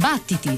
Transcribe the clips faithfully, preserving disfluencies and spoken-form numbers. Battiti!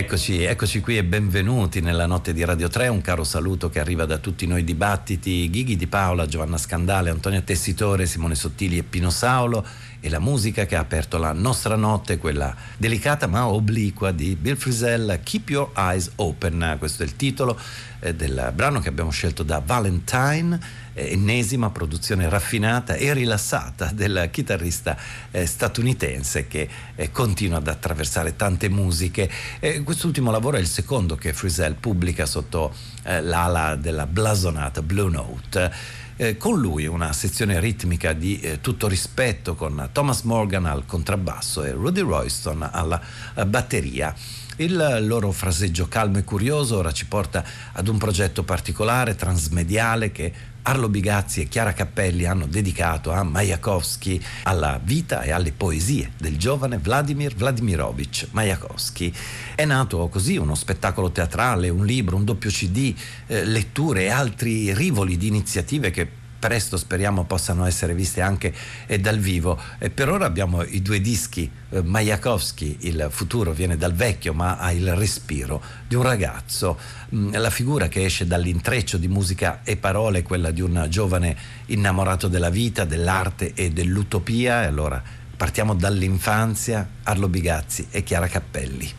Eccoci, eccoci qui e benvenuti nella notte di Radio tre, un caro saluto che arriva da tutti noi di Battiti, Ghighi Di Paola, Giovanna Scandale, Antonia Tessitore, Simone Sottili e Pino Saulo, e la musica che ha aperto la nostra notte, quella delicata ma obliqua di Bill Frisell, Keep Your Eyes Open, questo è il titolo eh, del brano che abbiamo scelto da Valentine, ennesima produzione raffinata e rilassata del chitarrista eh, statunitense che eh, continua ad attraversare tante musiche. Eh, quest'ultimo lavoro è il secondo che Frisell pubblica sotto eh, l'ala della blasonata Blue Note. Eh, con lui una sezione ritmica di eh, tutto rispetto, con Thomas Morgan al contrabbasso e Rudy Royston alla eh, batteria. Il loro fraseggio calmo e curioso ora ci porta ad un progetto particolare, transmediale, che Arlo Bigazzi e Chiara Cappelli hanno dedicato a Mayakovsky, alla vita e alle poesie del giovane Vladimir Vladimirovich Mayakovsky. È nato così uno spettacolo teatrale, un libro, un doppio C D, eh, letture e altri rivoli di iniziative che presto speriamo possano essere viste anche eh, dal vivo. E per ora abbiamo i due dischi eh, Mayakovsky, il futuro viene dal vecchio ma ha il respiro di un ragazzo, mh, la figura che esce dall'intreccio di musica e parole, quella di un giovane innamorato della vita, dell'arte e dell'utopia. E allora partiamo dall'infanzia, Arlo Bigazzi e Chiara Cappelli.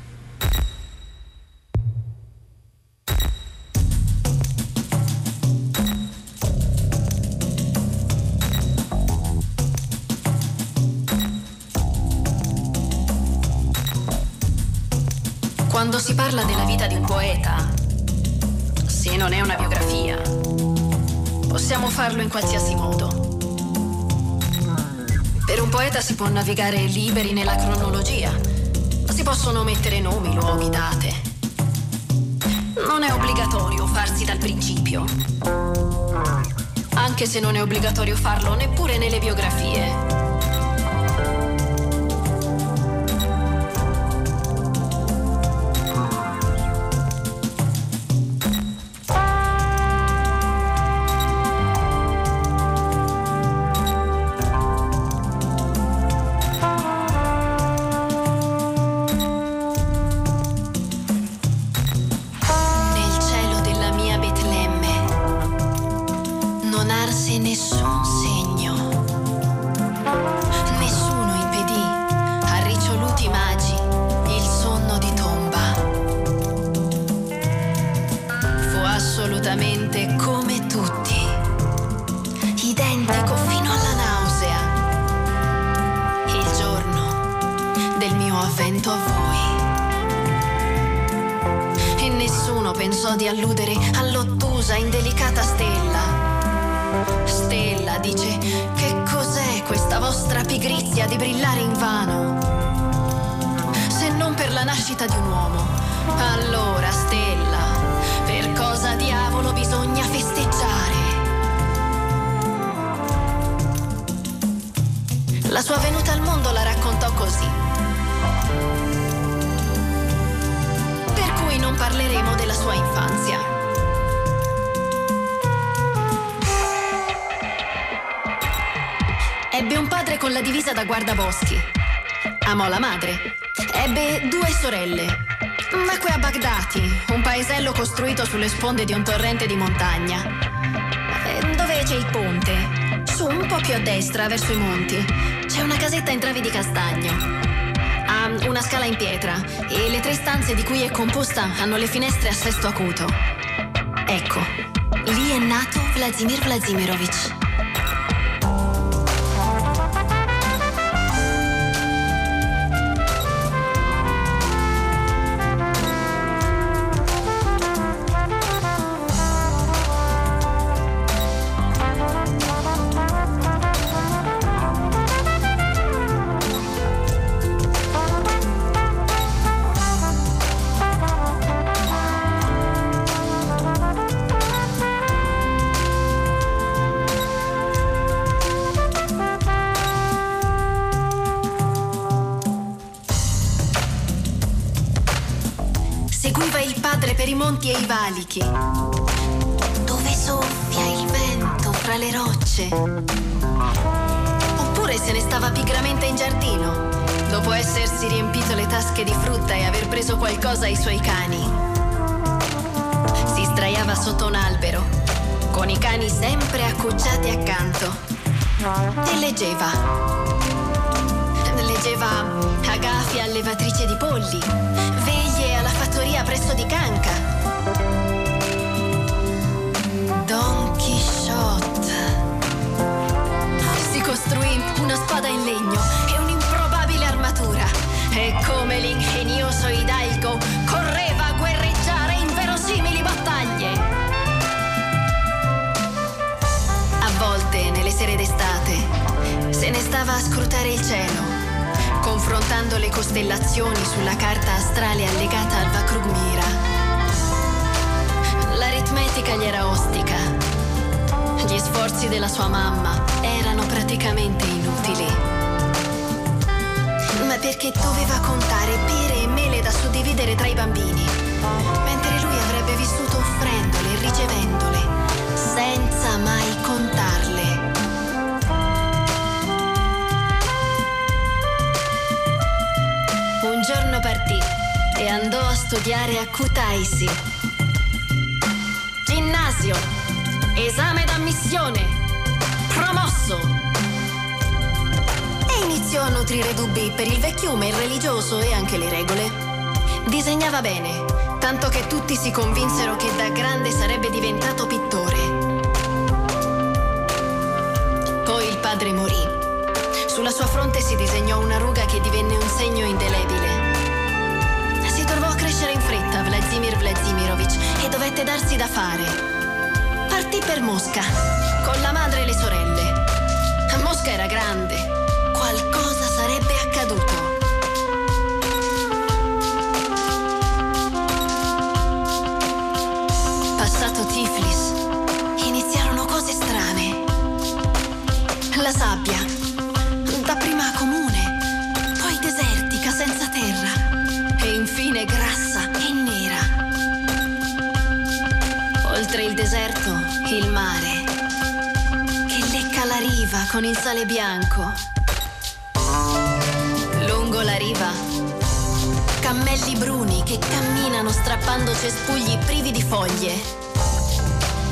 Quando si parla della vita di un poeta, se non è una biografia, possiamo farlo in qualsiasi modo. Per un poeta si può navigare liberi nella cronologia, ma si possono mettere nomi, luoghi, date. Non è obbligatorio farsi dal principio, anche se non è obbligatorio farlo neppure nelle biografie. Sponde di un torrente di montagna, dove c'è il ponte, su un po' più a destra verso i monti c'è una casetta in travi di castagno, ha una scala in pietra e le tre stanze di cui è composta hanno le finestre a sesto acuto. Ecco, lì è nato Vladimir Vladimirovich. E i valichi, dove soffia il vento fra le rocce, oppure se ne stava pigramente in giardino dopo essersi riempito le tasche di frutta e aver preso qualcosa ai suoi cani. Si sdraiava sotto un albero, con i cani sempre accucciati accanto, e leggeva. Leggeva Agafia allevatrice di polli, Veglie alla fattoria presso di Kanka, Don Quixote. Si costruì una spada in legno e un'improbabile armatura, e come l'ingenioso Hidalgo correva a guerreggiare inverosimili battaglie. A volte, nelle sere d'estate, se ne stava a scrutare il cielo, confrontando le costellazioni sulla carta astrale allegata al Vakrugmira. L'aritmetica gli era ostica. Gli sforzi della sua mamma erano praticamente inutili. Ma perché doveva contare pere e mele da suddividere tra i bambini, mentre lui avrebbe vissuto offrendole e ricevendole, senza mai contarle. Un giorno partì e andò a studiare a Kutaisi. Ginnasio, esame d'ammissione, promosso. E iniziò a nutrire dubbi per il vecchiume, il religioso e anche le regole. Disegnava bene, tanto che tutti si convinsero che da grande sarebbe diventato pittore. Poi il padre morì. Sulla sua fronte si disegnò una ruga che divenne un segno indelebile. Si trovò a crescere in fretta Vladimir Vladimirovich e dovette darsi da fare. Partì per Mosca, con la madre e le sorelle. Mosca era grande, qualcosa sarebbe accaduto. Passato Tiflis, iniziarono cose strane. La sabbia, prima comune, poi desertica senza terra e infine grassa e nera. Oltre il deserto, il mare, che lecca la riva con il sale bianco. Lungo la riva, cammelli bruni che camminano strappando cespugli privi di foglie.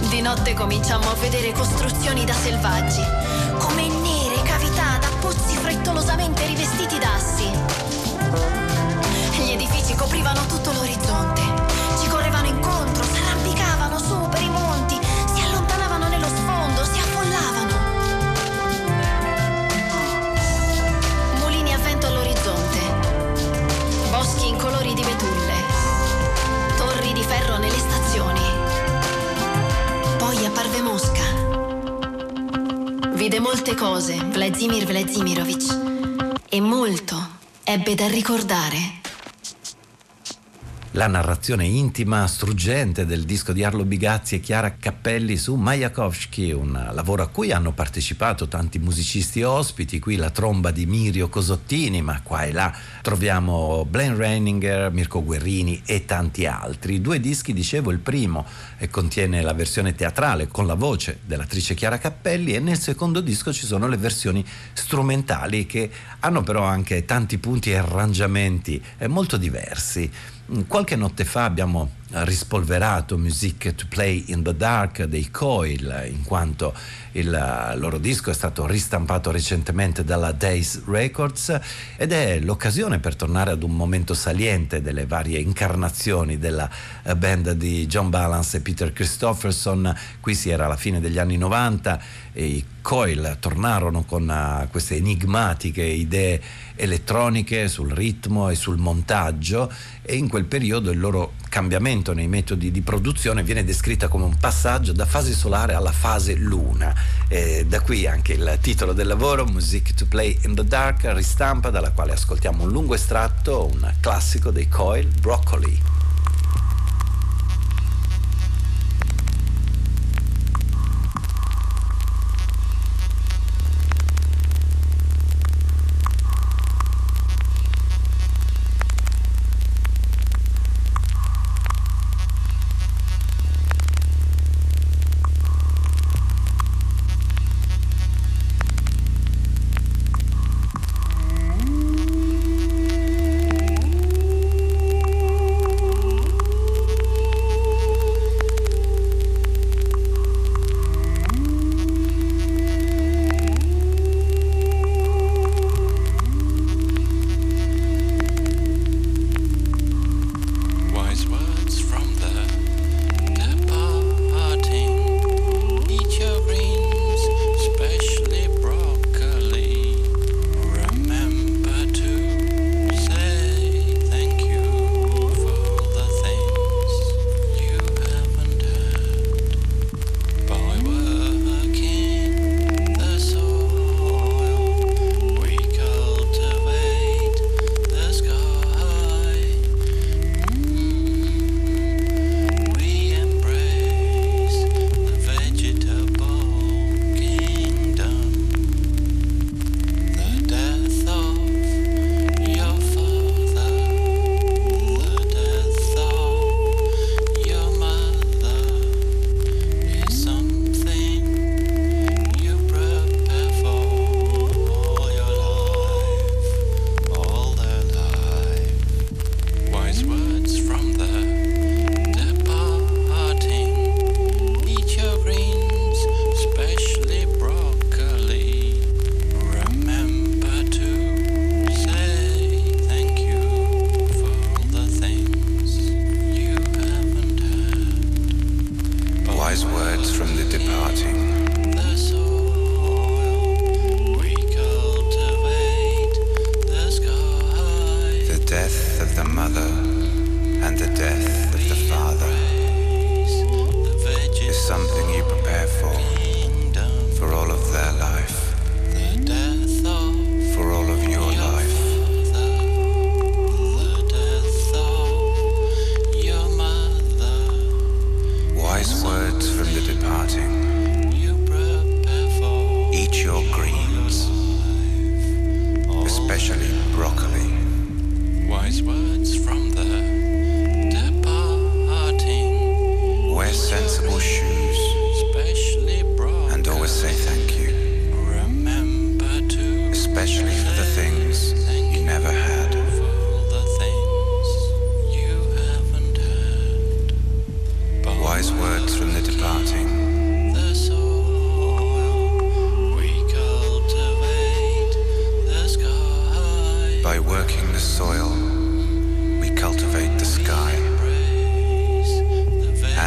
Di notte cominciamo a vedere costruzioni da selvaggi, come nere cavità da frettolosamente rivestiti d'assi. Gli edifici coprivano tutto l'orizzonte, ci correvano incontro, si arrampicavano su per i monti, si allontanavano nello sfondo, si affollavano. Mulini a vento all'orizzonte, boschi incolori di betulle, torri di ferro nelle stazioni. Poi apparve Mosca. Vide molte cose, Vladimir Vladimirovich, e molto ebbe da ricordare. La narrazione intima, struggente del disco di Arlo Bigazzi e Chiara Cappelli su Mayakovsky, un lavoro a cui hanno partecipato tanti musicisti ospiti, qui la tromba di Mirio Cosottini, ma qua e là troviamo Blaine Reininger, Mirko Guerrini e tanti altri. Due dischi, dicevo, il primo e contiene la versione teatrale con la voce dell'attrice Chiara Cappelli, e nel secondo disco ci sono le versioni strumentali che hanno però anche tanti punti e arrangiamenti molto diversi. Qualche notte fa abbiamo rispolverato Music to Play in the Dark dei Coil, in quanto il loro disco è stato ristampato recentemente dalla Dais Records, ed è l'occasione per tornare ad un momento saliente delle varie incarnazioni della band di John Balance e Peter Christopherson. Qui si era alla fine degli anni novanta e i Coil tornarono con queste enigmatiche idee elettroniche sul ritmo e sul montaggio, e in quel periodo il loro cambiamento nei metodi di produzione viene descritta come un passaggio da fase solare alla fase luna, e da qui anche il titolo del lavoro, Music to Play in the Dark, ristampa, dalla quale ascoltiamo un lungo estratto, un classico dei Coil, Broccoli.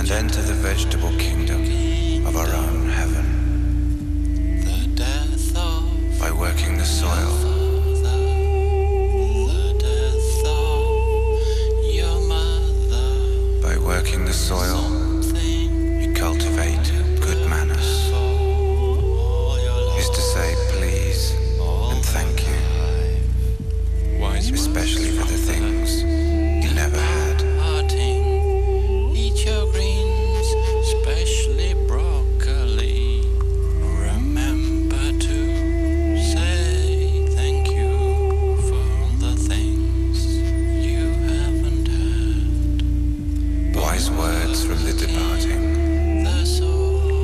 and enter the vegetable kingdom of our own heaven by working the soil. By working the soil, you cultivate good manners, is to say please and thank you, especially for the things you never had. Eat your greens, especially broccoli. Remember to say thank you for the things you haven't had. Wise words from the departing.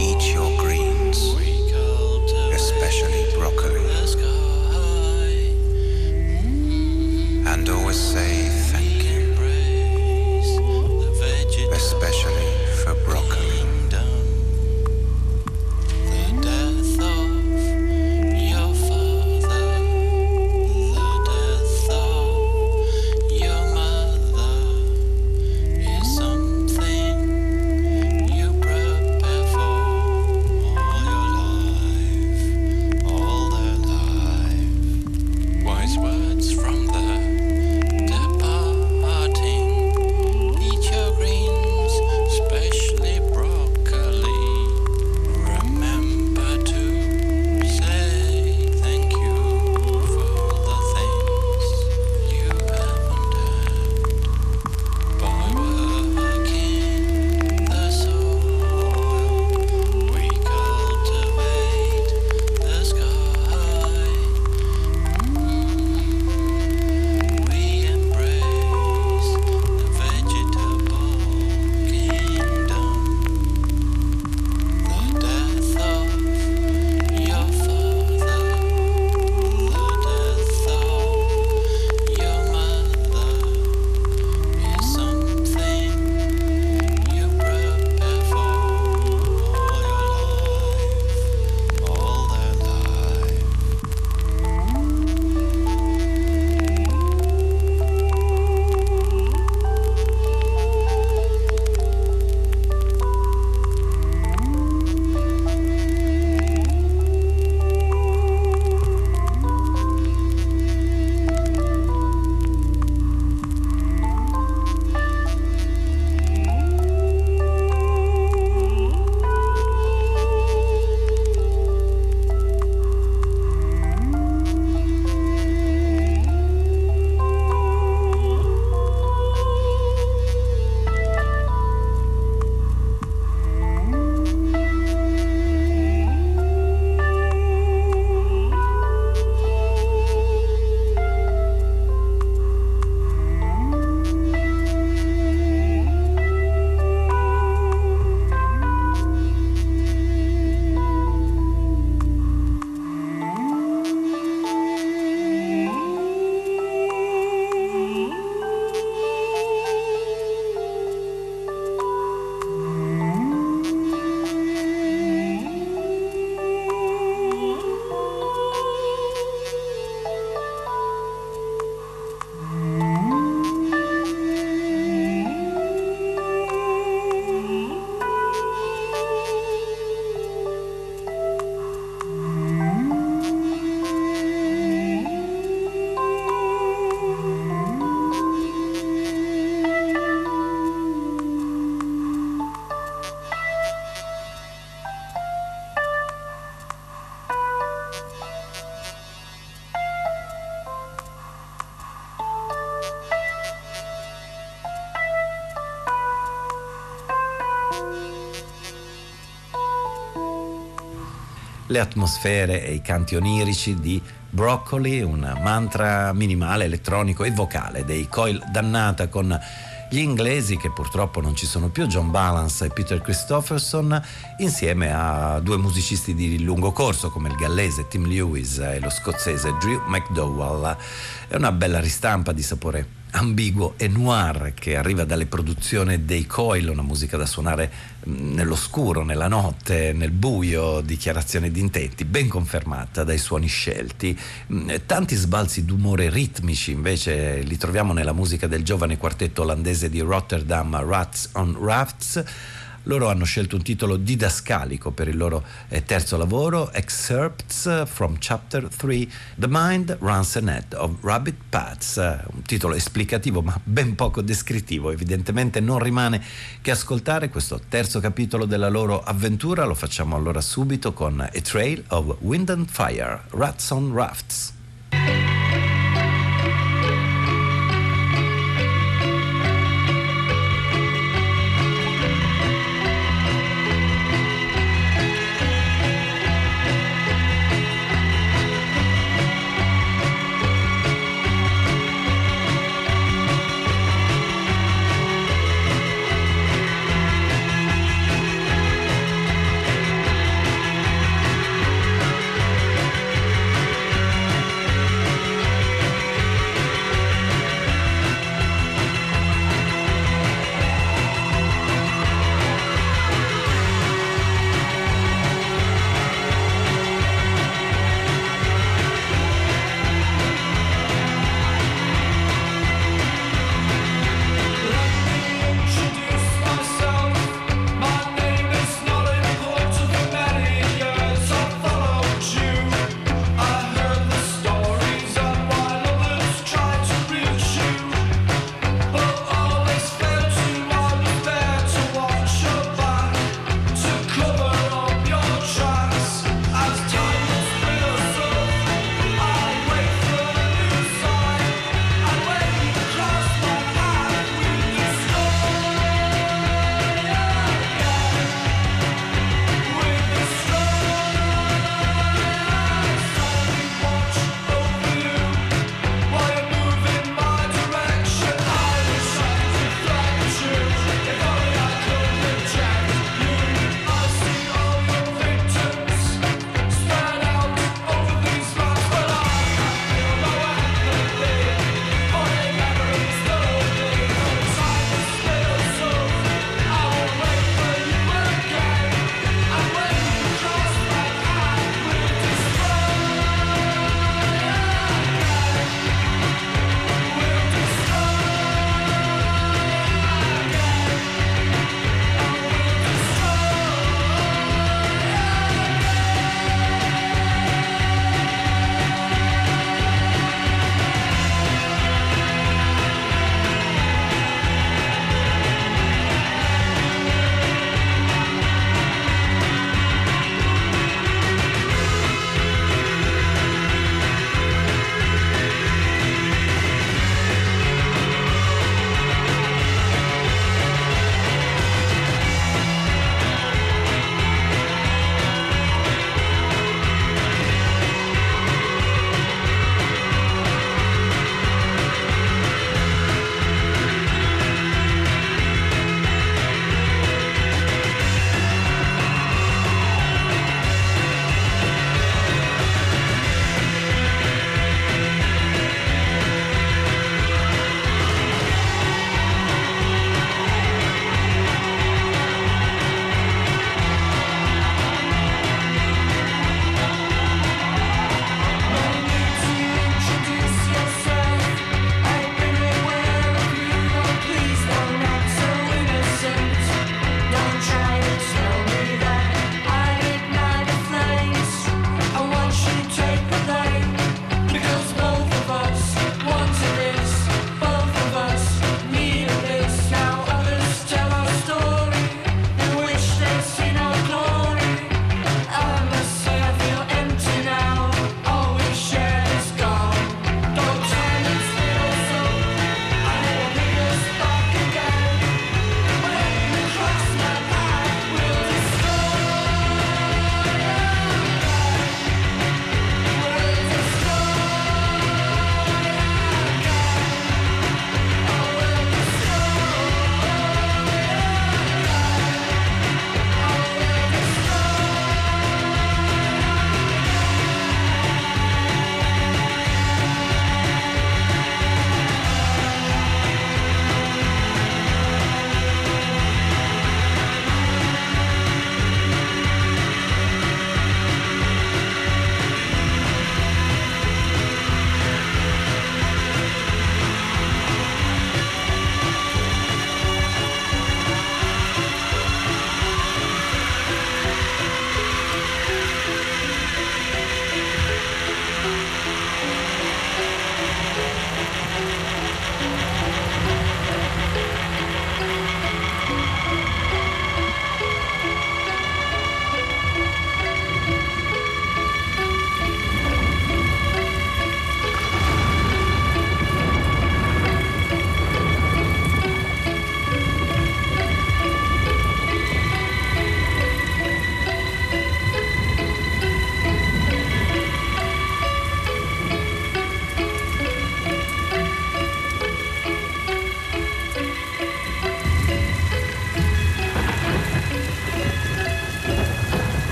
Eat your greens, especially broccoli. And always say thank you. Especially for broccoli. The death of your father, the death of your mother is something you prepare for all your life, all their life. Wise words from the le atmosfere e i canti onirici di Broccoli, un mantra minimale, elettronico e vocale dei Coil dannata, con gli inglesi che purtroppo non ci sono più, John Balance e Peter Christopherson, insieme a due musicisti di lungo corso come il gallese Tim Lewis e lo scozzese Drew McDowell. È una bella ristampa di sapore ambiguo e noir che arriva dalle produzioni dei Coil, una musica da suonare nell'oscuro, nella notte, nel buio, dichiarazione di intenti ben confermata dai suoni scelti. Tanti sbalzi d'umore ritmici invece li troviamo nella musica del giovane quartetto olandese di Rotterdam, Rats on Rafts. Loro hanno scelto un titolo didascalico per il loro terzo lavoro, Excerpts from Chapter three, The Mind Runs a Net of Rabbit Paths, un titolo esplicativo ma ben poco descrittivo. Evidentemente non rimane che ascoltare questo terzo capitolo della loro avventura. Lo facciamo allora subito con A Trail of Wind and Fire, Rats on Rafts.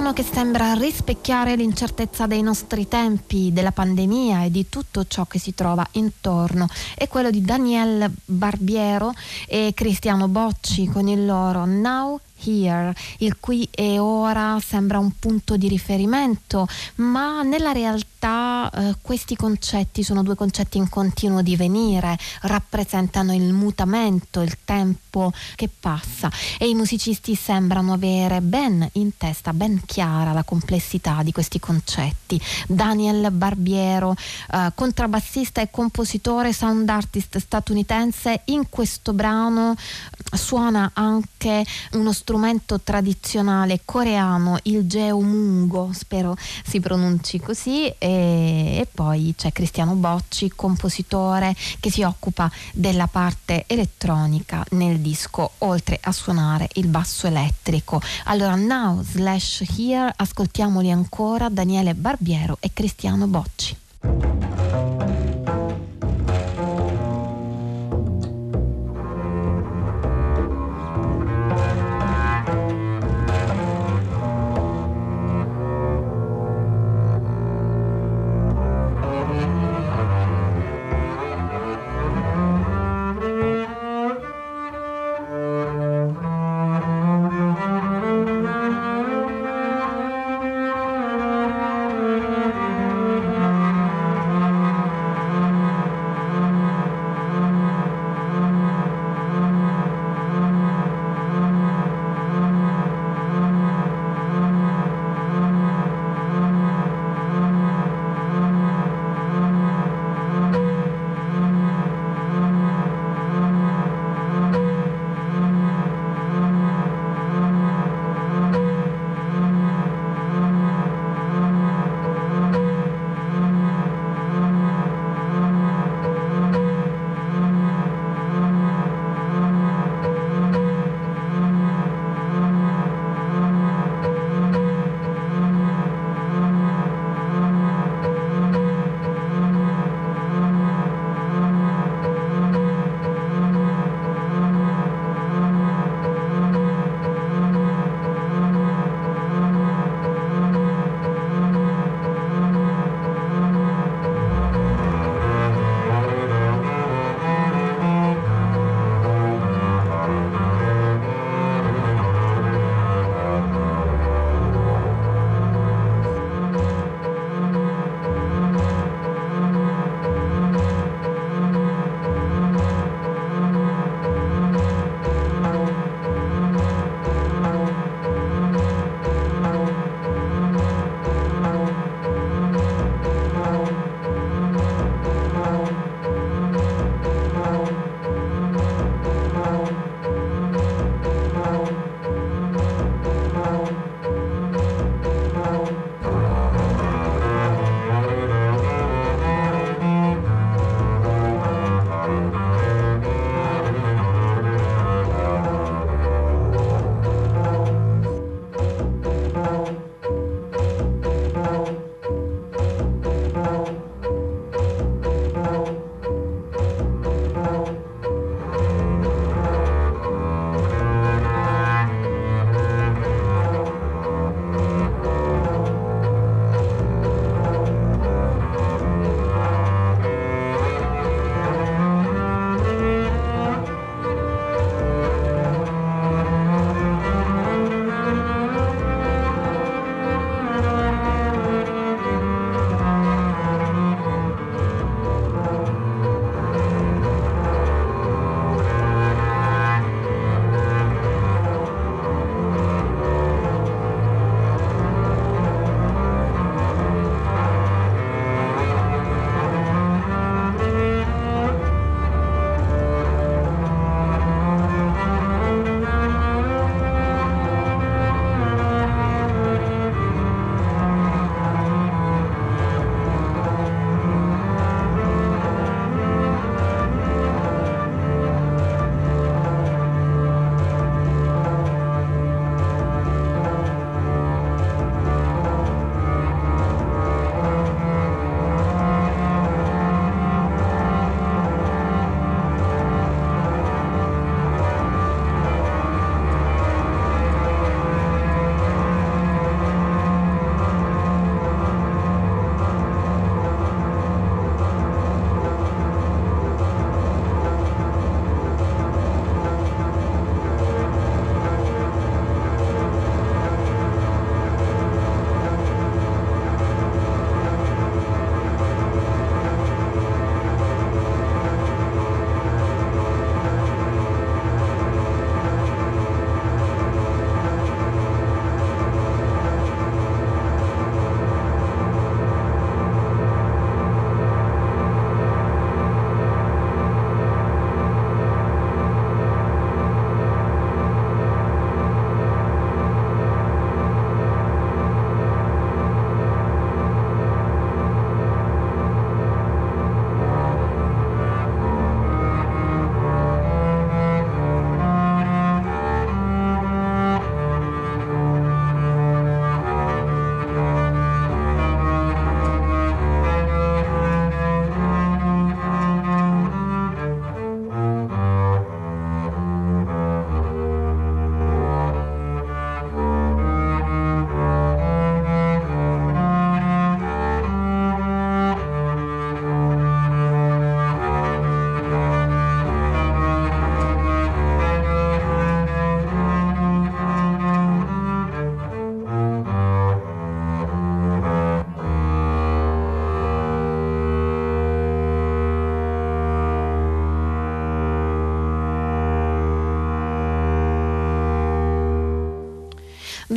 suono che sembra rispecchiare l'incertezza dei nostri tempi, della pandemia e di tutto ciò che si trova intorno. È quello di Daniel Barbiero e Cristiano Bocci con il loro Now Here. Il qui e ora sembra un punto di riferimento, ma nella realtà eh, questi concetti sono due concetti in continuo divenire, rappresentano il mutamento, il tempo che passa, e i musicisti sembrano avere ben in testa, ben chiara la complessità di questi concetti. Daniel Barbiero, eh, contrabbassista e compositore, sound artist statunitense, in questo brano suona anche uno strumento tradizionale coreano, il jeomungo, spero si pronunci così, e, e poi c'è Cristiano Bocci, compositore che si occupa della parte elettronica nel disco, oltre a suonare il basso elettrico. Allora, Now slash Here, ascoltiamoli ancora, Daniele Barbiero e Cristiano Bocci.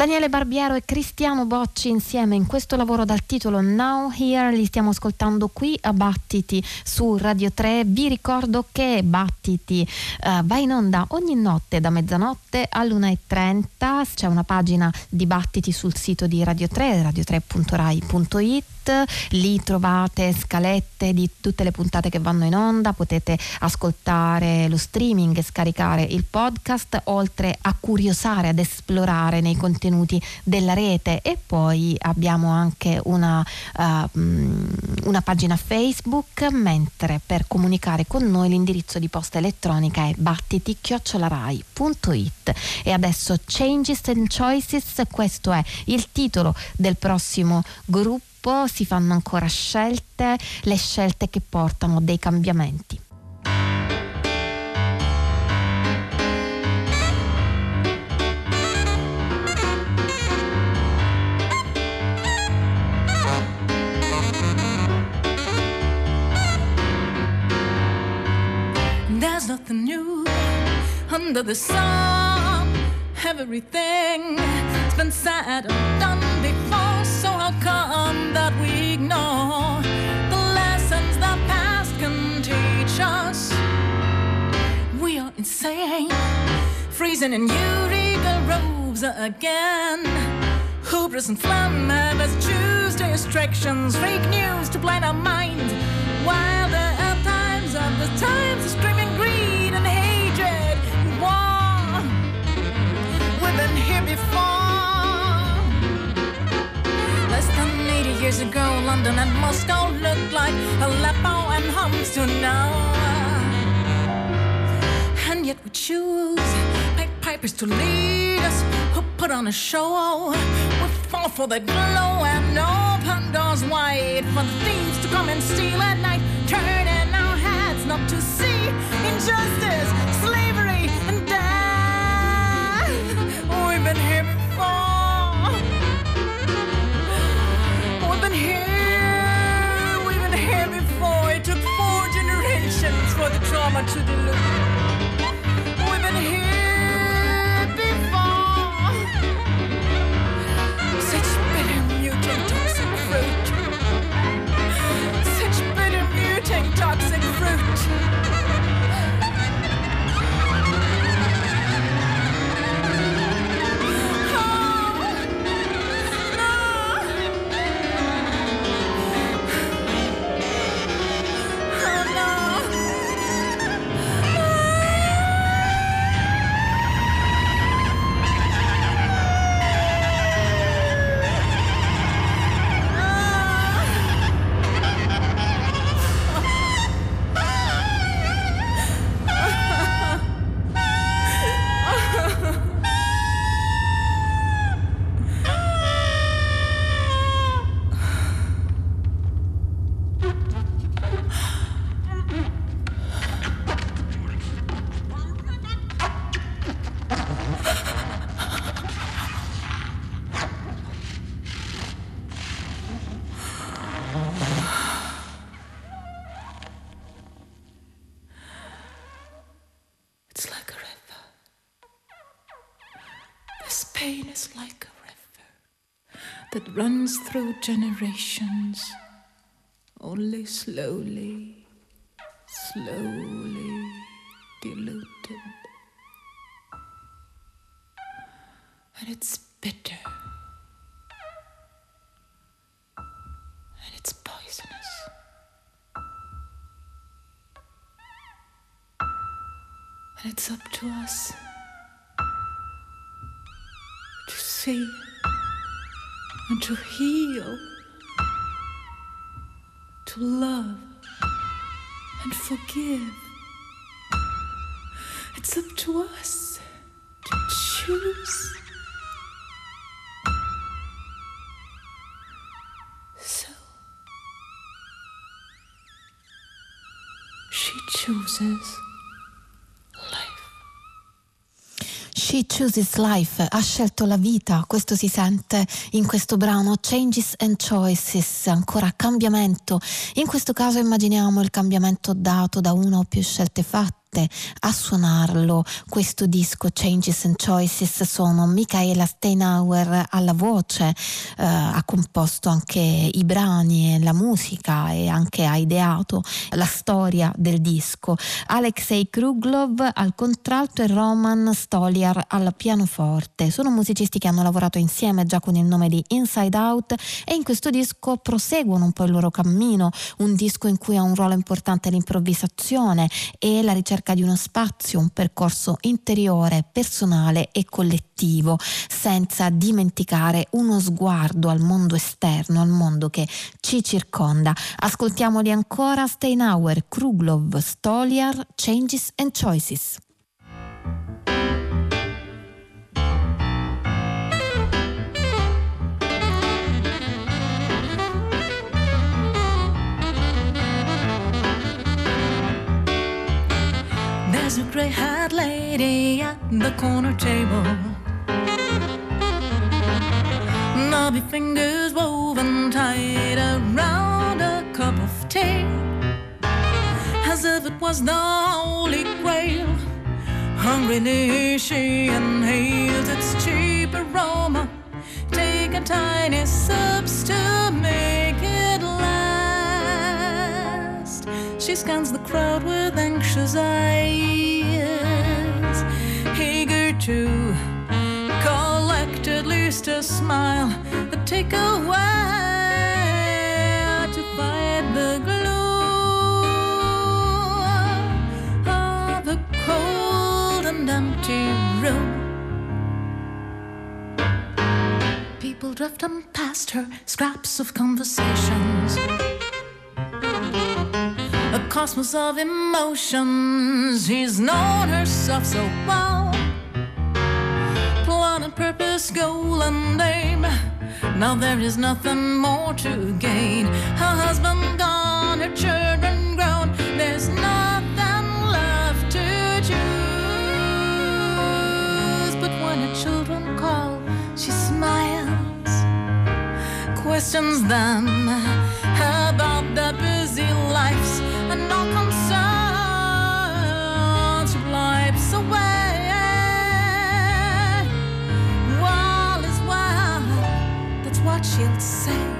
Daniel Barbiero e Cristiano Bocci insieme in questo lavoro dal titolo Now Here, li stiamo ascoltando qui a Battiti su Radio tre. Vi ricordo che Battiti uh, va in onda ogni notte da mezzanotte all'una e trenta. C'è una pagina di Battiti sul sito di Radio tre, radio tre punto rai punto it. Lì trovate scalette di tutte le puntate che vanno in onda, potete ascoltare lo streaming e scaricare il podcast, oltre a curiosare, ad esplorare nei contenuti della rete. E poi abbiamo anche una, uh, una pagina Facebook, mentre per comunicare con noi l'indirizzo di posta elettronica è battiti chiocciola rai punto it. E adesso Changes and Choices, questo è il titolo del prossimo gruppo. Si fanno ancora scelte, le scelte che portano dei cambiamenti. There's nothing new under the sun. Everything's been said and done. So how come that we ignore the lessons the past can teach us? We are insane, freezing in Eureka robes again. Hubris and phlegm have us choose distractions, fake news to blind our minds. While there are times of the times of screaming greed and hatred and war, we've been here before. Years ago, London and Moscow looked like Aleppo and Homs to now. And yet we choose bagpipers to lead us, who put on a show. We fall for the glow and open doors wide for the thieves to come and steal at night, turning our heads not to see injustice, slavery, and death. We've been here before. Here, we've been here before. It took four generations for the trauma to dilute. We've been here before. Such bitter mutant toxic fruit. Such bitter mutant toxic fruit. Runs through generations, only slowly, slowly diluted. And it's bitter. And it's poisonous. And it's up to us to see and to heal, to love and forgive. It's up to us to choose. So she chooses. She chooses life, ha scelto la vita, questo si sente in questo brano Changes and Choices, ancora cambiamento. In questo caso immaginiamo il cambiamento dato da una o più scelte fatte forte a suonarlo questo disco Changes and Choices sono Michaela Steinauer alla voce, eh, ha composto anche i brani e la musica e anche ha ideato la storia del disco, Alexei Kruglov al contralto e Roman Stoliar al pianoforte. Sono musicisti che hanno lavorato insieme già con il nome di Inside Out e in questo disco proseguono un po' il loro cammino, un disco in cui ha un ruolo importante l'improvvisazione e la ricerca di uno spazio, un percorso interiore, personale e collettivo, senza dimenticare uno sguardo al mondo esterno, al mondo che ci circonda. Ascoltiamoli ancora, Steinauer, Kruglov, Stoliar, Changes and Choices. There's a grey-haired lady at the corner table, knobby fingers woven tight around a cup of tea, as if it was the Holy Grail. Hungrily she inhales its cheap aroma, take a tiny sips to make it last. She scans the crowd with anxious eyes, eager to collect at least a smile, but take a while to fight the glow of a cold and empty room. People drift on past her, scraps of conversations, a cosmos of emotions. He's known herself so well, plan and purpose, goal and aim. Now there is nothing more to gain. Her husband gone, her children grown, there's nothing left to choose. But when her children call, she smiles, questions them about their busy lives, and all concern she wipes away. All is well, that's what she'll say.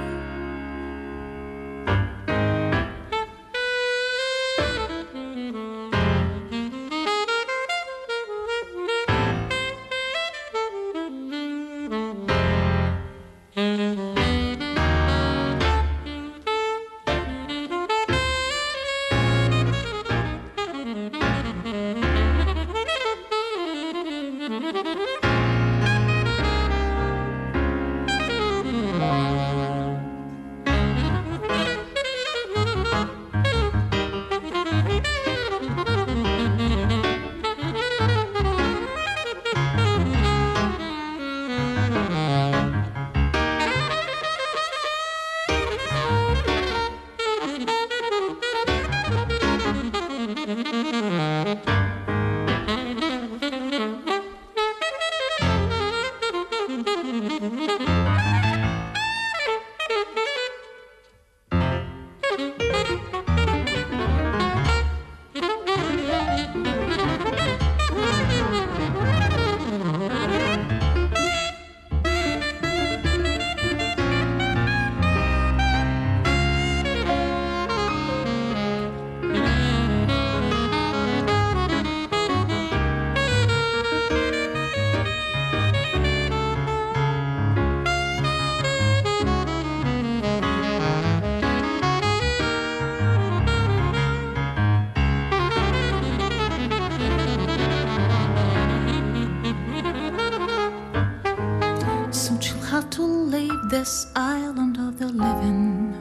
This island of the living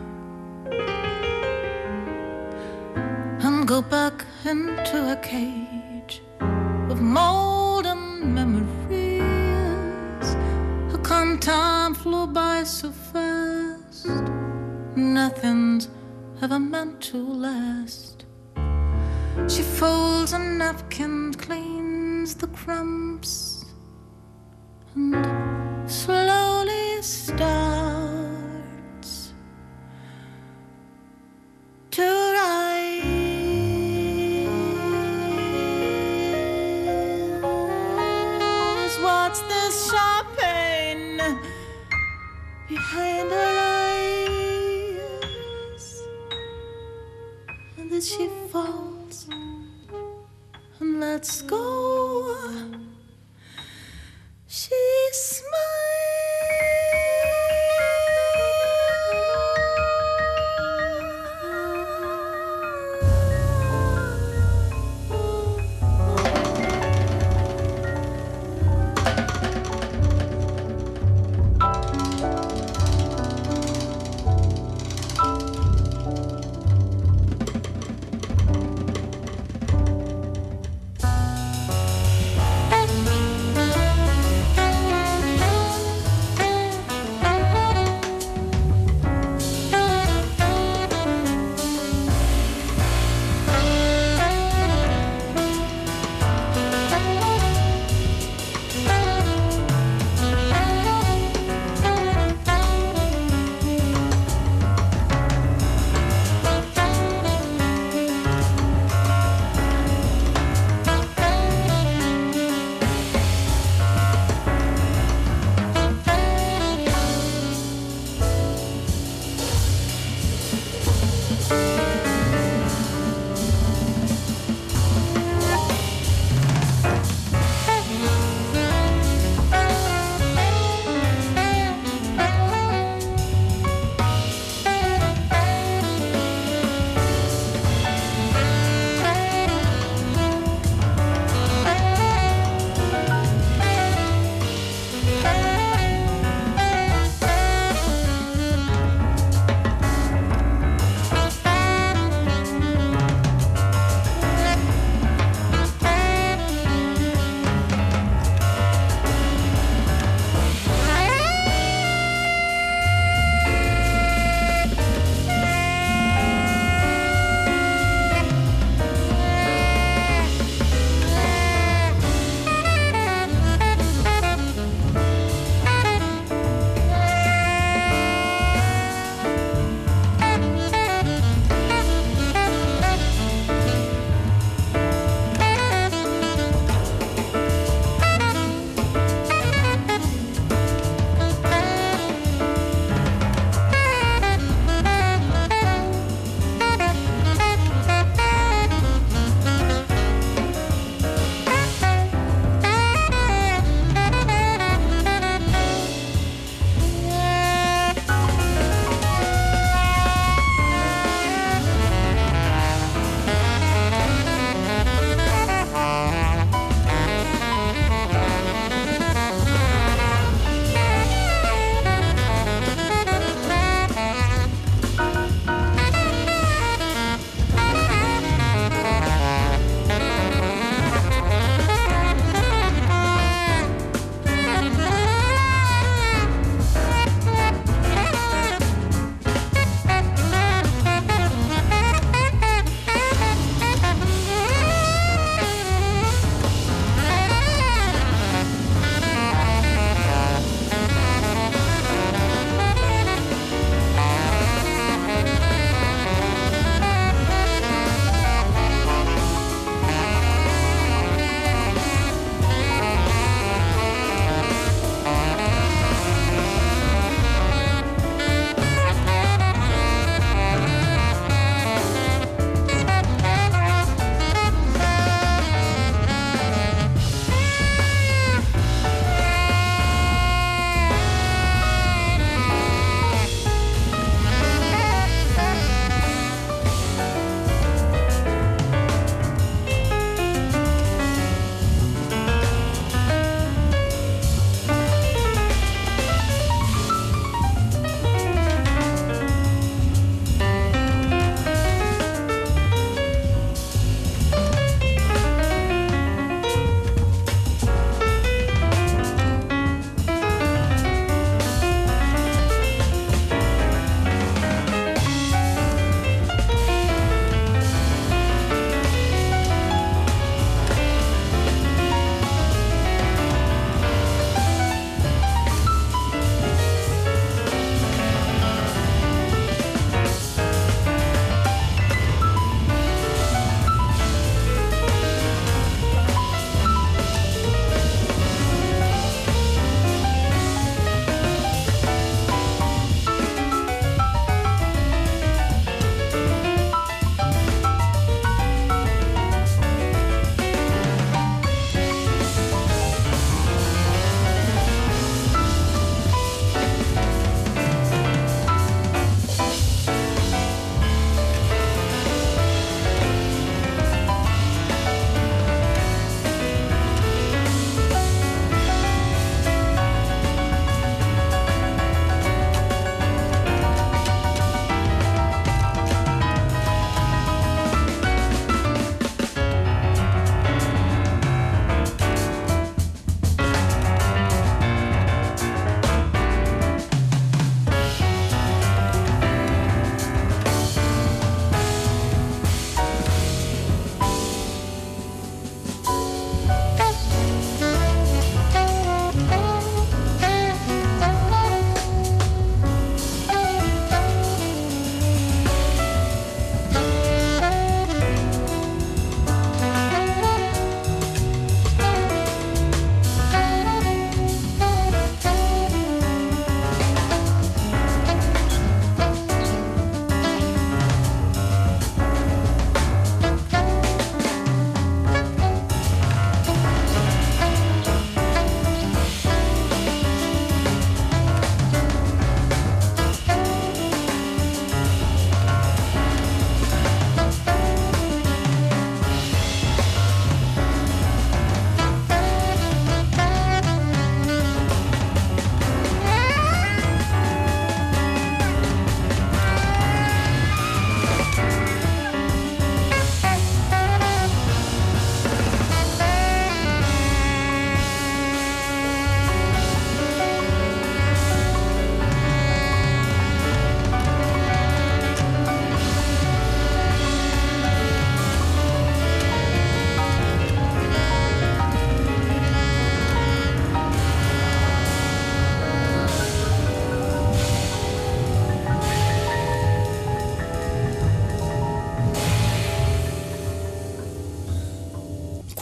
and go back into a cage of molten memories. How come time flew by so fast? Nothing's ever meant to last. She folds a napkin, cleans the crumbs, and slowly starts to rise. behind her eyes, and that she falls and lets go. She smiles.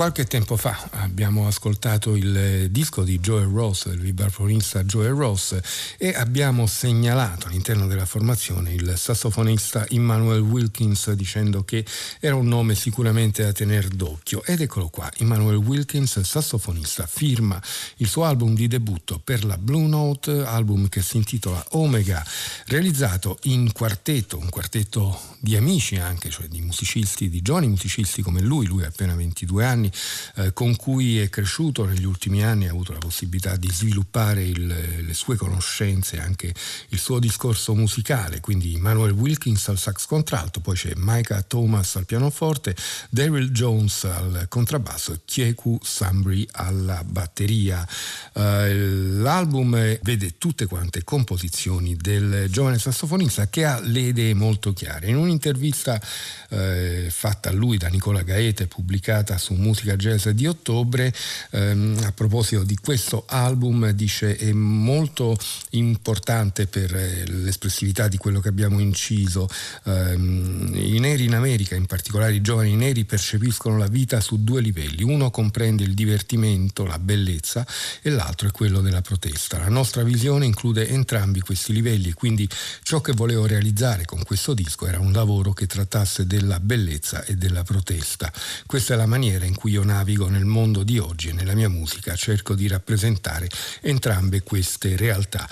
qualche tempo fa abbiamo ascoltato il disco di Joel Ross, del vibrafonista Joel Ross, e abbiamo segnalato all'interno della formazione il sassofonista Immanuel Wilkins, dicendo che era un nome sicuramente da tener d'occhio, ed eccolo qua. Immanuel Wilkins, sassofonista, firma il suo album di debutto per la Blue Note, album che si intitola Omega, realizzato in quartetto, un quartetto di amici anche, cioè di musicisti, di giovani musicisti come lui, lui ha appena ventidue anni, eh, con cui è cresciuto negli ultimi anni, ha avuto la possibilità di sviluppare il, le sue conoscenze, anche il suo discorso musicale. Quindi Immanuel Wilkins al sax contralto, poi c'è Micah Thomas al pianoforte, Daryl Jones al contrabbasso e Chieku Sambri alla batteria. Eh, l'album vede tutte quante composizioni del giovane sassofonista, che ha le idee molto chiare. In un'intervista eh, fatta a lui da Nicola Gaete, pubblicata su Musica Jazz di ottobre, ehm, a proposito di questo album, dice: è molto importante per l'espressività di quello che abbiamo inciso. Ehm, i neri in America, in particolare i giovani neri, percepiscono la vita su due livelli: uno comprende il divertimento, la bellezza, e l'altro è quello della protesta. La nostra visione include entrambi questi livelli, e quindi ciò che volevo realizzare con questo disco era un lavoro che trattasse della bellezza e della protesta. Questa è la maniera in cui io navigo nel mondo di oggi, e nella mia musica cerco di rappresentare entrambe queste realtà.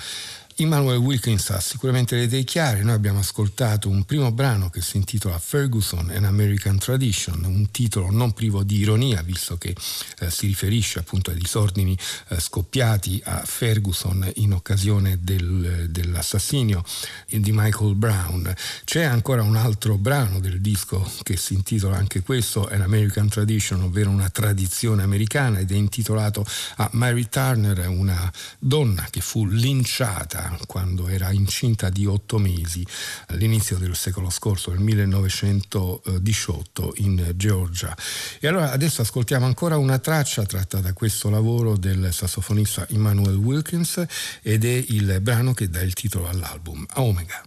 Immanuel Wilkins ha sicuramente le idee chiare. Noi abbiamo ascoltato un primo brano che si intitola Ferguson, an American Tradition, un titolo non privo di ironia, visto che eh, si riferisce appunto ai disordini eh, scoppiati a Ferguson in occasione del, dell'assassinio di Michael Brown. C'è ancora un altro brano del disco che si intitola anche questo an American Tradition, ovvero una tradizione americana, ed è intitolato a Mary Turner, una donna che fu linciata quando era incinta di otto mesi all'inizio del secolo scorso, nel millenovecentodiciotto, in Georgia. E allora adesso ascoltiamo ancora una traccia tratta da questo lavoro del sassofonista Immanuel Wilkins, ed è il brano che dà il titolo all'album, Omega.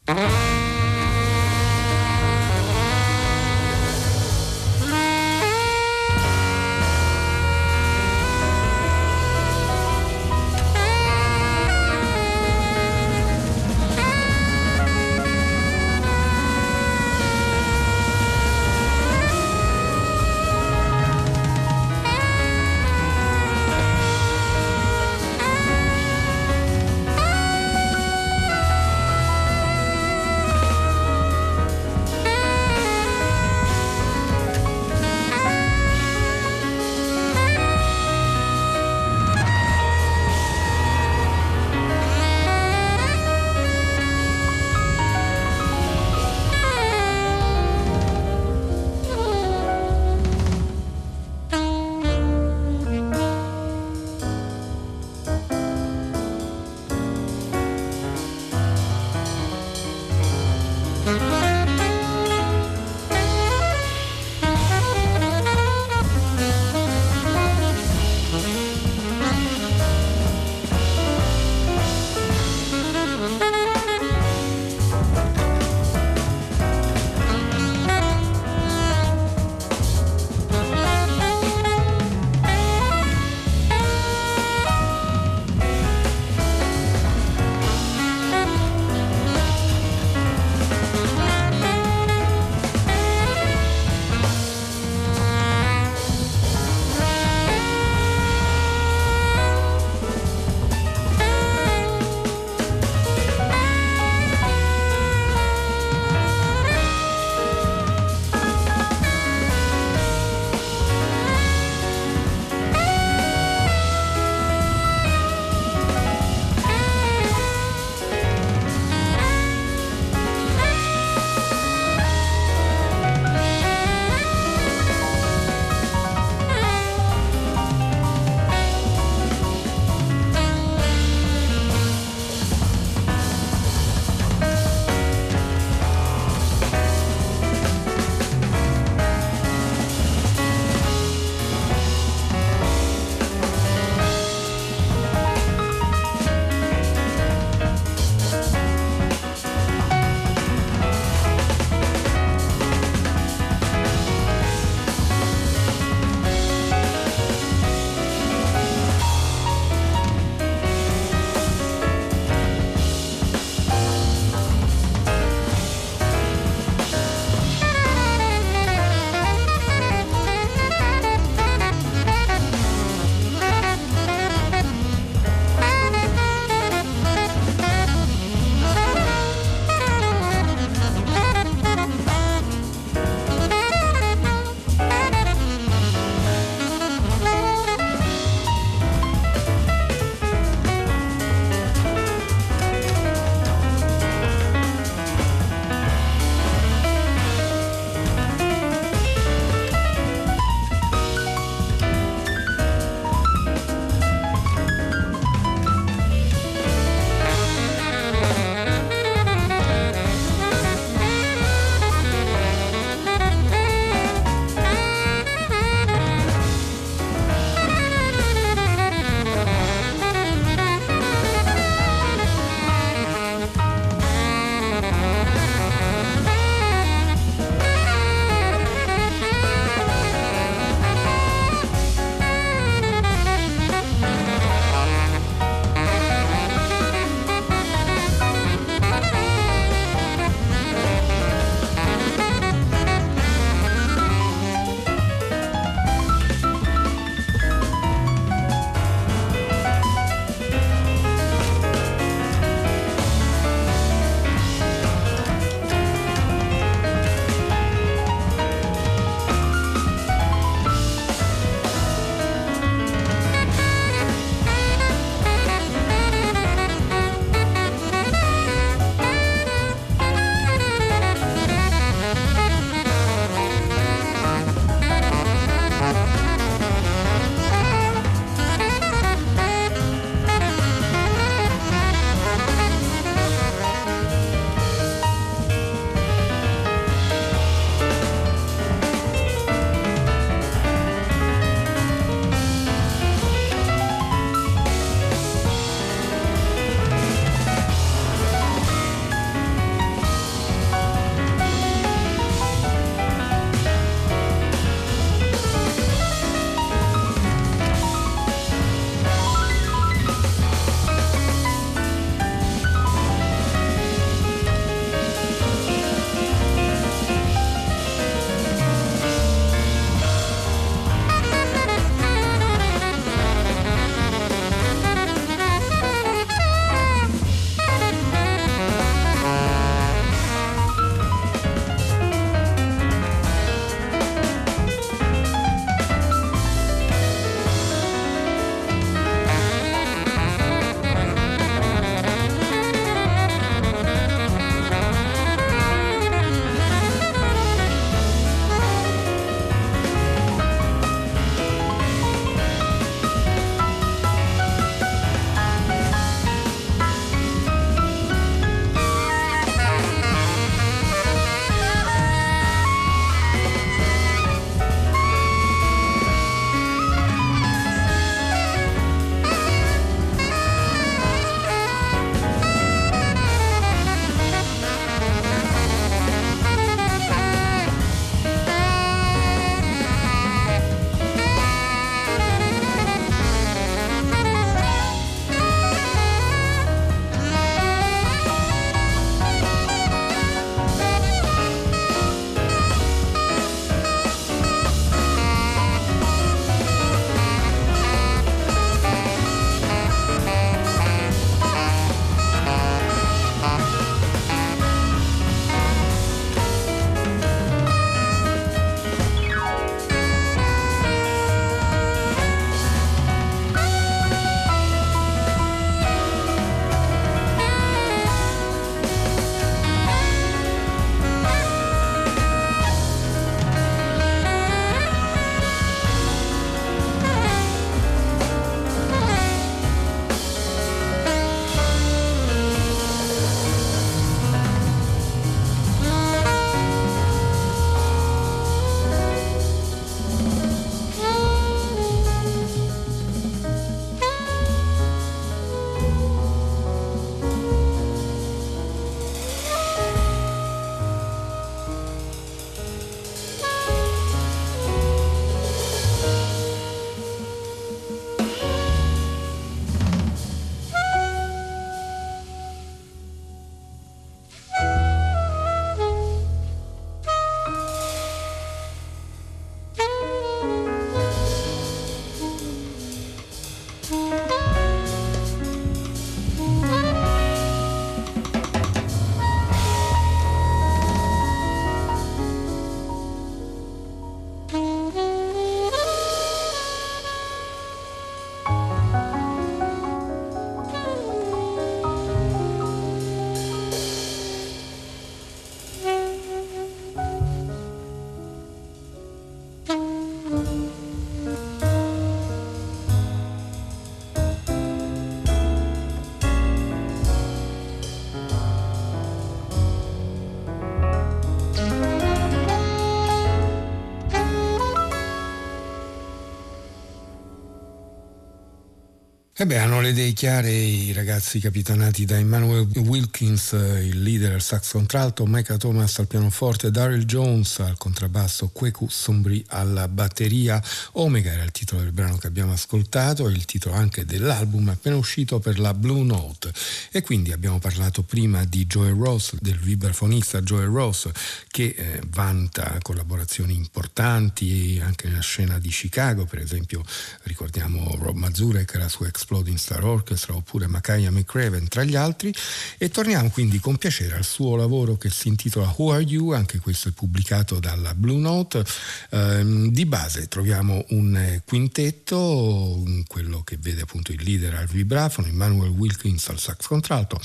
E beh, hanno le idee chiare i ragazzi capitanati da Immanuel Wilkins, il leader al sax contralto, Micah Thomas al pianoforte, Daryl Jones al contrabbasso, Chieku Sambri alla batteria. Omega era il titolo del brano che abbiamo ascoltato, il titolo anche dell'album appena uscito per la Blue Note. E quindi abbiamo parlato prima di Joel Ross, del vibrafonista Joel Ross, che eh, vanta collaborazioni importanti anche nella scena di Chicago, per esempio ricordiamo Rob Mazurek, la sua Exploding Star Orchestra, oppure Makaya McRaven tra gli altri. E torniamo quindi con piacere al suo lavoro che si intitola Who Are You, anche questo è pubblicato dalla Blue Note. Ehm, di base troviamo un quintetto, quello che vede appunto il leader al vibrafono, Immanuel Wilkins al sax contralto,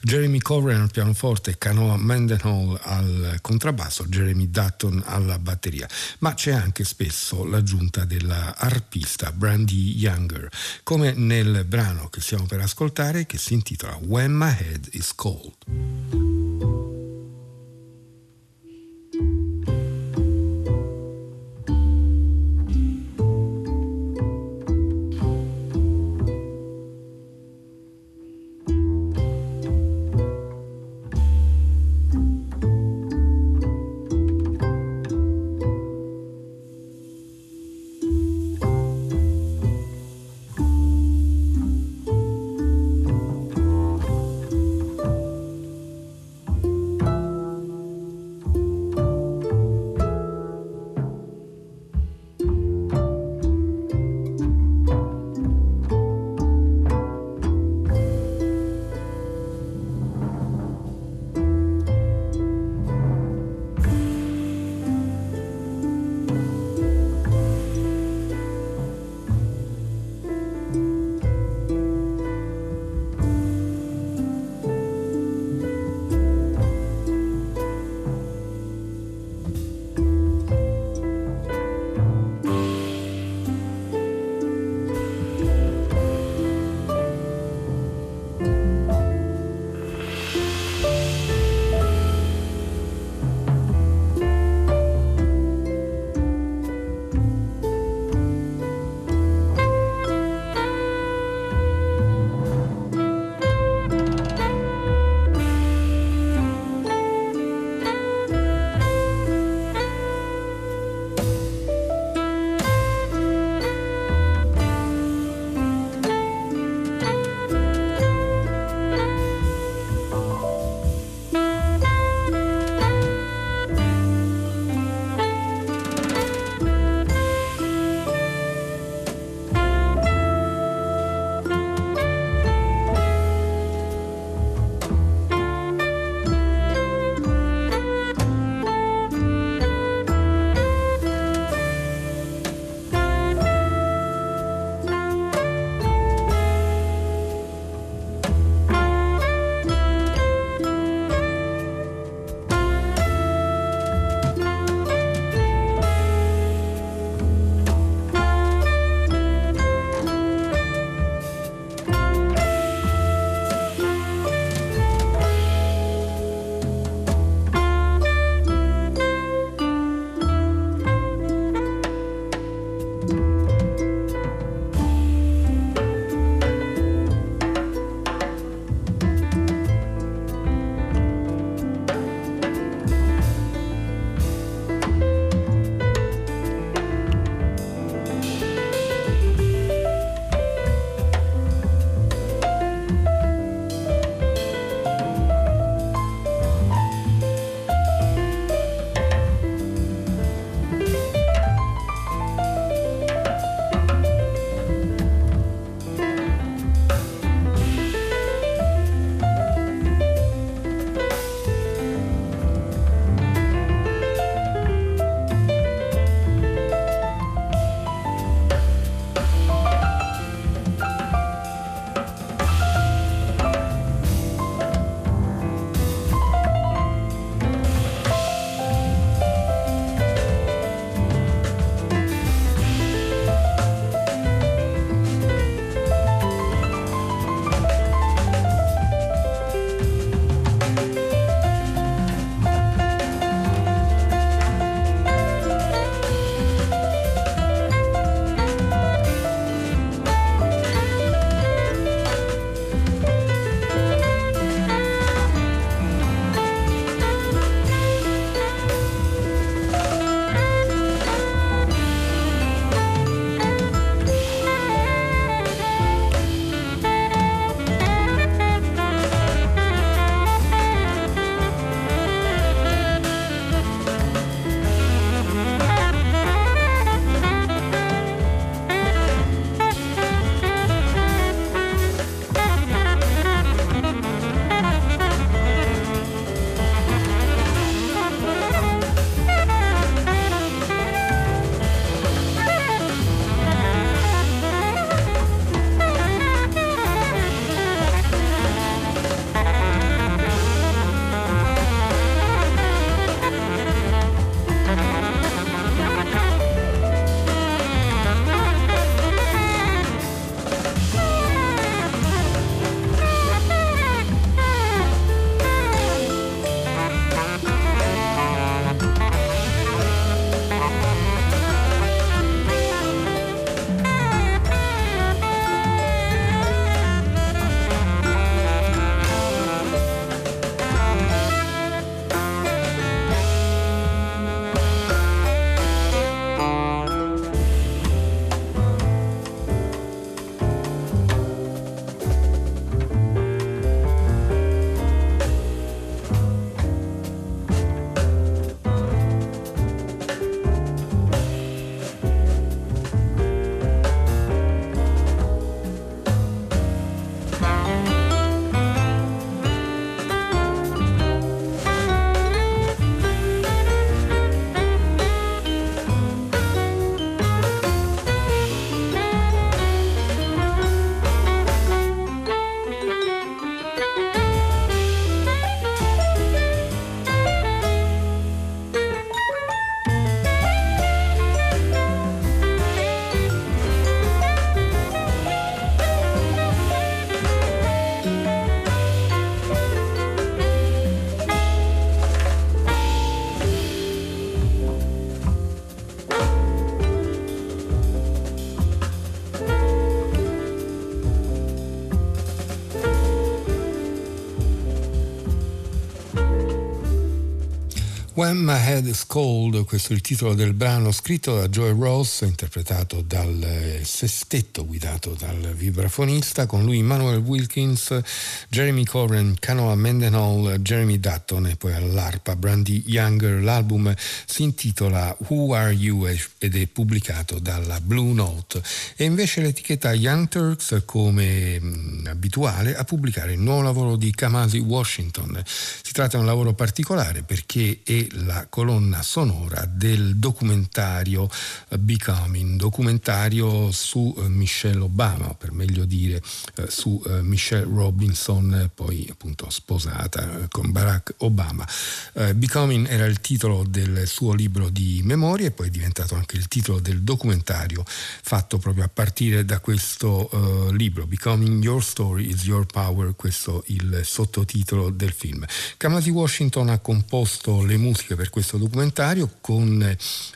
Jeremy Corrin al pianoforte, Canoa Mendenhall al contrabbasso, Jeremy Dutton alla batteria, ma c'è anche spesso l'aggiunta della arpista Brandy Younger, come nel brano che stiamo per ascoltare che si intitola When My Head Is Cold. When My Head Is Cold, questo è il titolo del brano scritto da Joel Ross, interpretato dal sestetto guidato dal vibrafonista, con lui Immanuel Wilkins, Jeremy Corrin, Canoa Mendenhall, Jeremy Dutton e poi all'arpa Brandy Younger. L'album si intitola Who Are You ed è pubblicato dalla Blue Note. E invece l'etichetta Young Turks, come abituale, a pubblicare il nuovo lavoro di Kamasi Washington. Si tratta di un lavoro particolare perché è la colonna sonora del documentario Becoming, documentario su Michelle Obama, o per meglio dire su Michelle Robinson, poi appunto sposata con Barack Obama. Becoming era il titolo del suo libro di memorie e poi è diventato anche il titolo del documentario fatto proprio a partire da questo uh, libro, Becoming Your Story Is Your Power, questo il sottotitolo del film. Kamasi Washington ha composto le musiche per questo documentario con,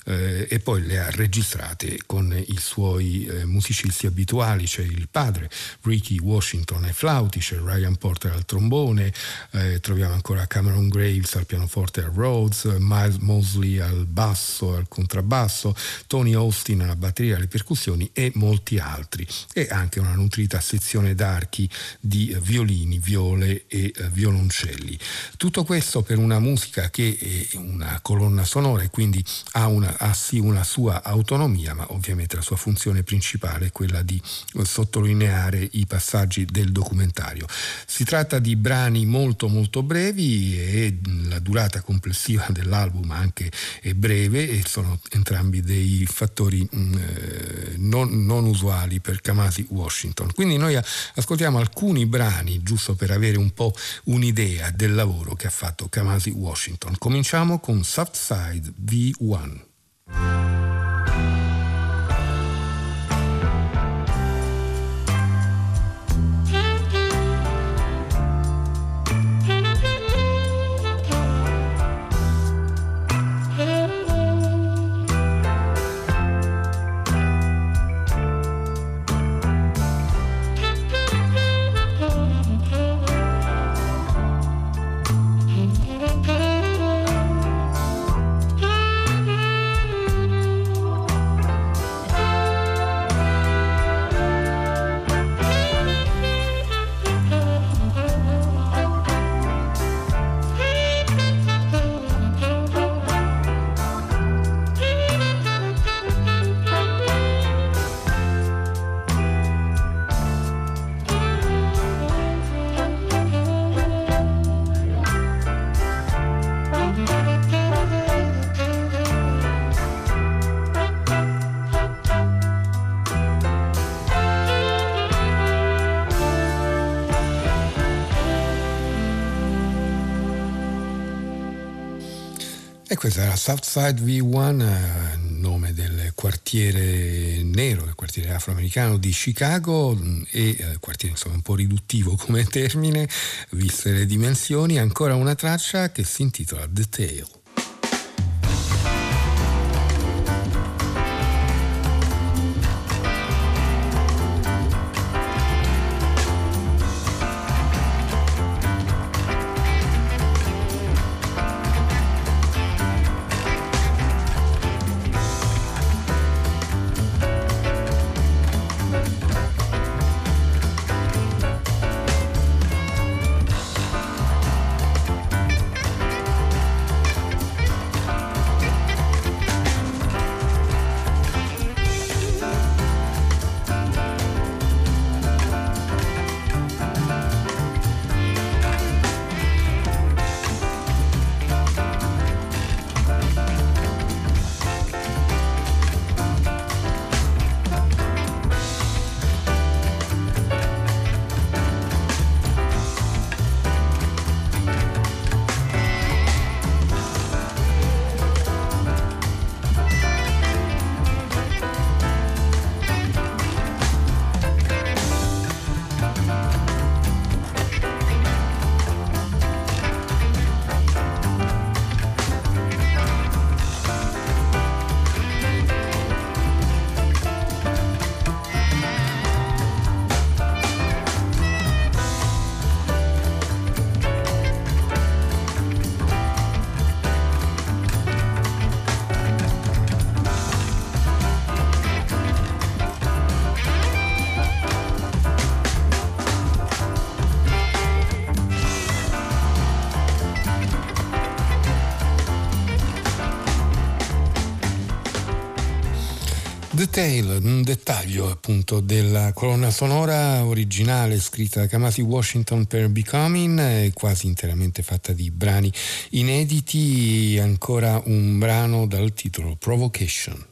eh, e poi le ha registrate con i suoi eh, musicisti abituali, c'è cioè il padre Ricky Washington ai flauti, c'è cioè Ryan Porter al trombone, eh, troviamo ancora Cameron Graves al pianoforte e al Rhodes, Miles Mosley al basso, al contrabbasso, Tony Austin alla batteria, alle percussioni e molti altri, e anche una nutrita sezione d'archi di violini, viole e eh, violoncelli. Tutto questo per una musica che è una colonna sonora e quindi ha, una, ha sì una sua autonomia, ma ovviamente la sua funzione principale è quella di sottolineare i passaggi del documentario. Si tratta di brani molto molto brevi e la durata complessiva dell'album anche è breve, e sono entrambi dei fattori eh, non, non usuali per Kamasi Washington. Quindi noi ascoltiamo alcuni brani giusto per avere un po' un'idea del lavoro che ha fatto Kamasi Washington. Cominciamo con Soft Side V uno. Questa era Southside V uno, nome del quartiere nero, il quartiere afroamericano di Chicago, e eh, quartiere insomma un po' riduttivo come termine, viste le dimensioni. Ancora una traccia che si intitola The Tale. Detail, un dettaglio appunto della colonna sonora originale scritta da Kamasi Washington per Becoming, quasi interamente fatta di brani inediti, ancora un brano dal titolo Provocation.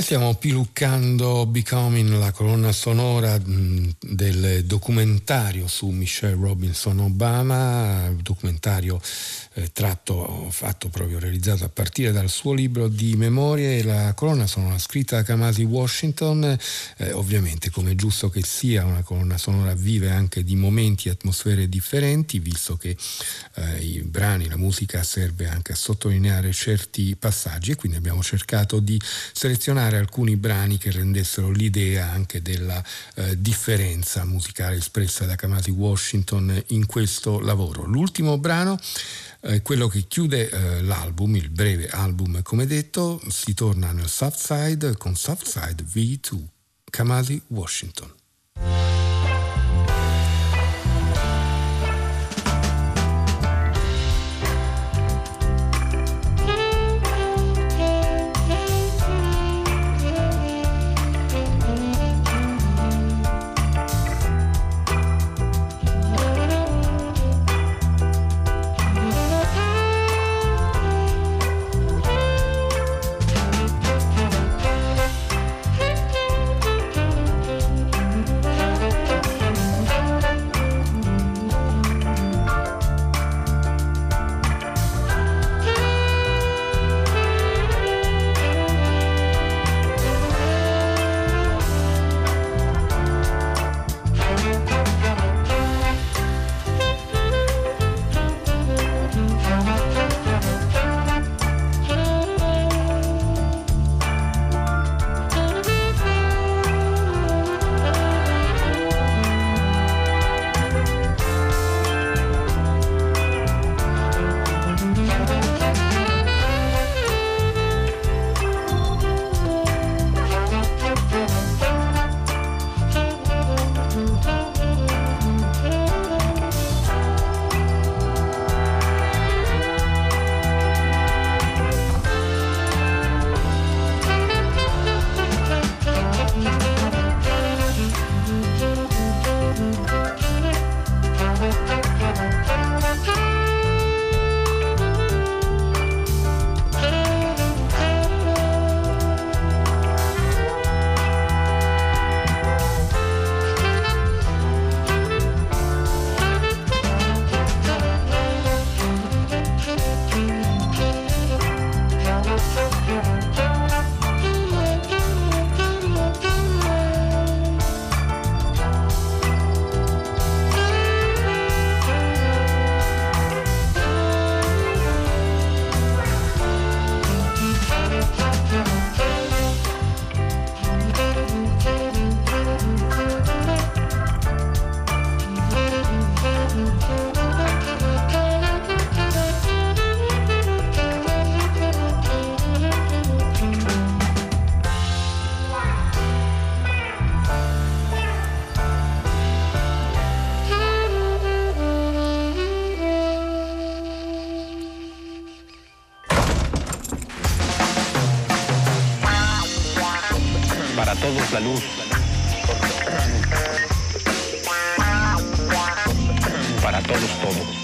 Stiamo piluccando Becoming, la colonna sonora del documentario su Michelle Robinson Obama, documentario eh, tratto, fatto proprio, realizzato a partire dal suo libro di memorie. La colonna sonora scritta da Kamasi Washington, eh, ovviamente come è giusto che sia una colonna sonora vive anche di momenti e atmosfere differenti, visto che eh, i brani, la musica serve anche a sottolineare certi passaggi, e quindi abbiamo cercato di selezionare alcuni brani che rendessero l'idea anche della eh, differenza musicale espressa da Kamasi Washington in questo lavoro. L'ultimo brano, eh, quello che chiude eh, l'album, il breve album come detto, si torna nel Southside con Southside V due, Kamasi Washington. Para todos la luz. Para todos todo.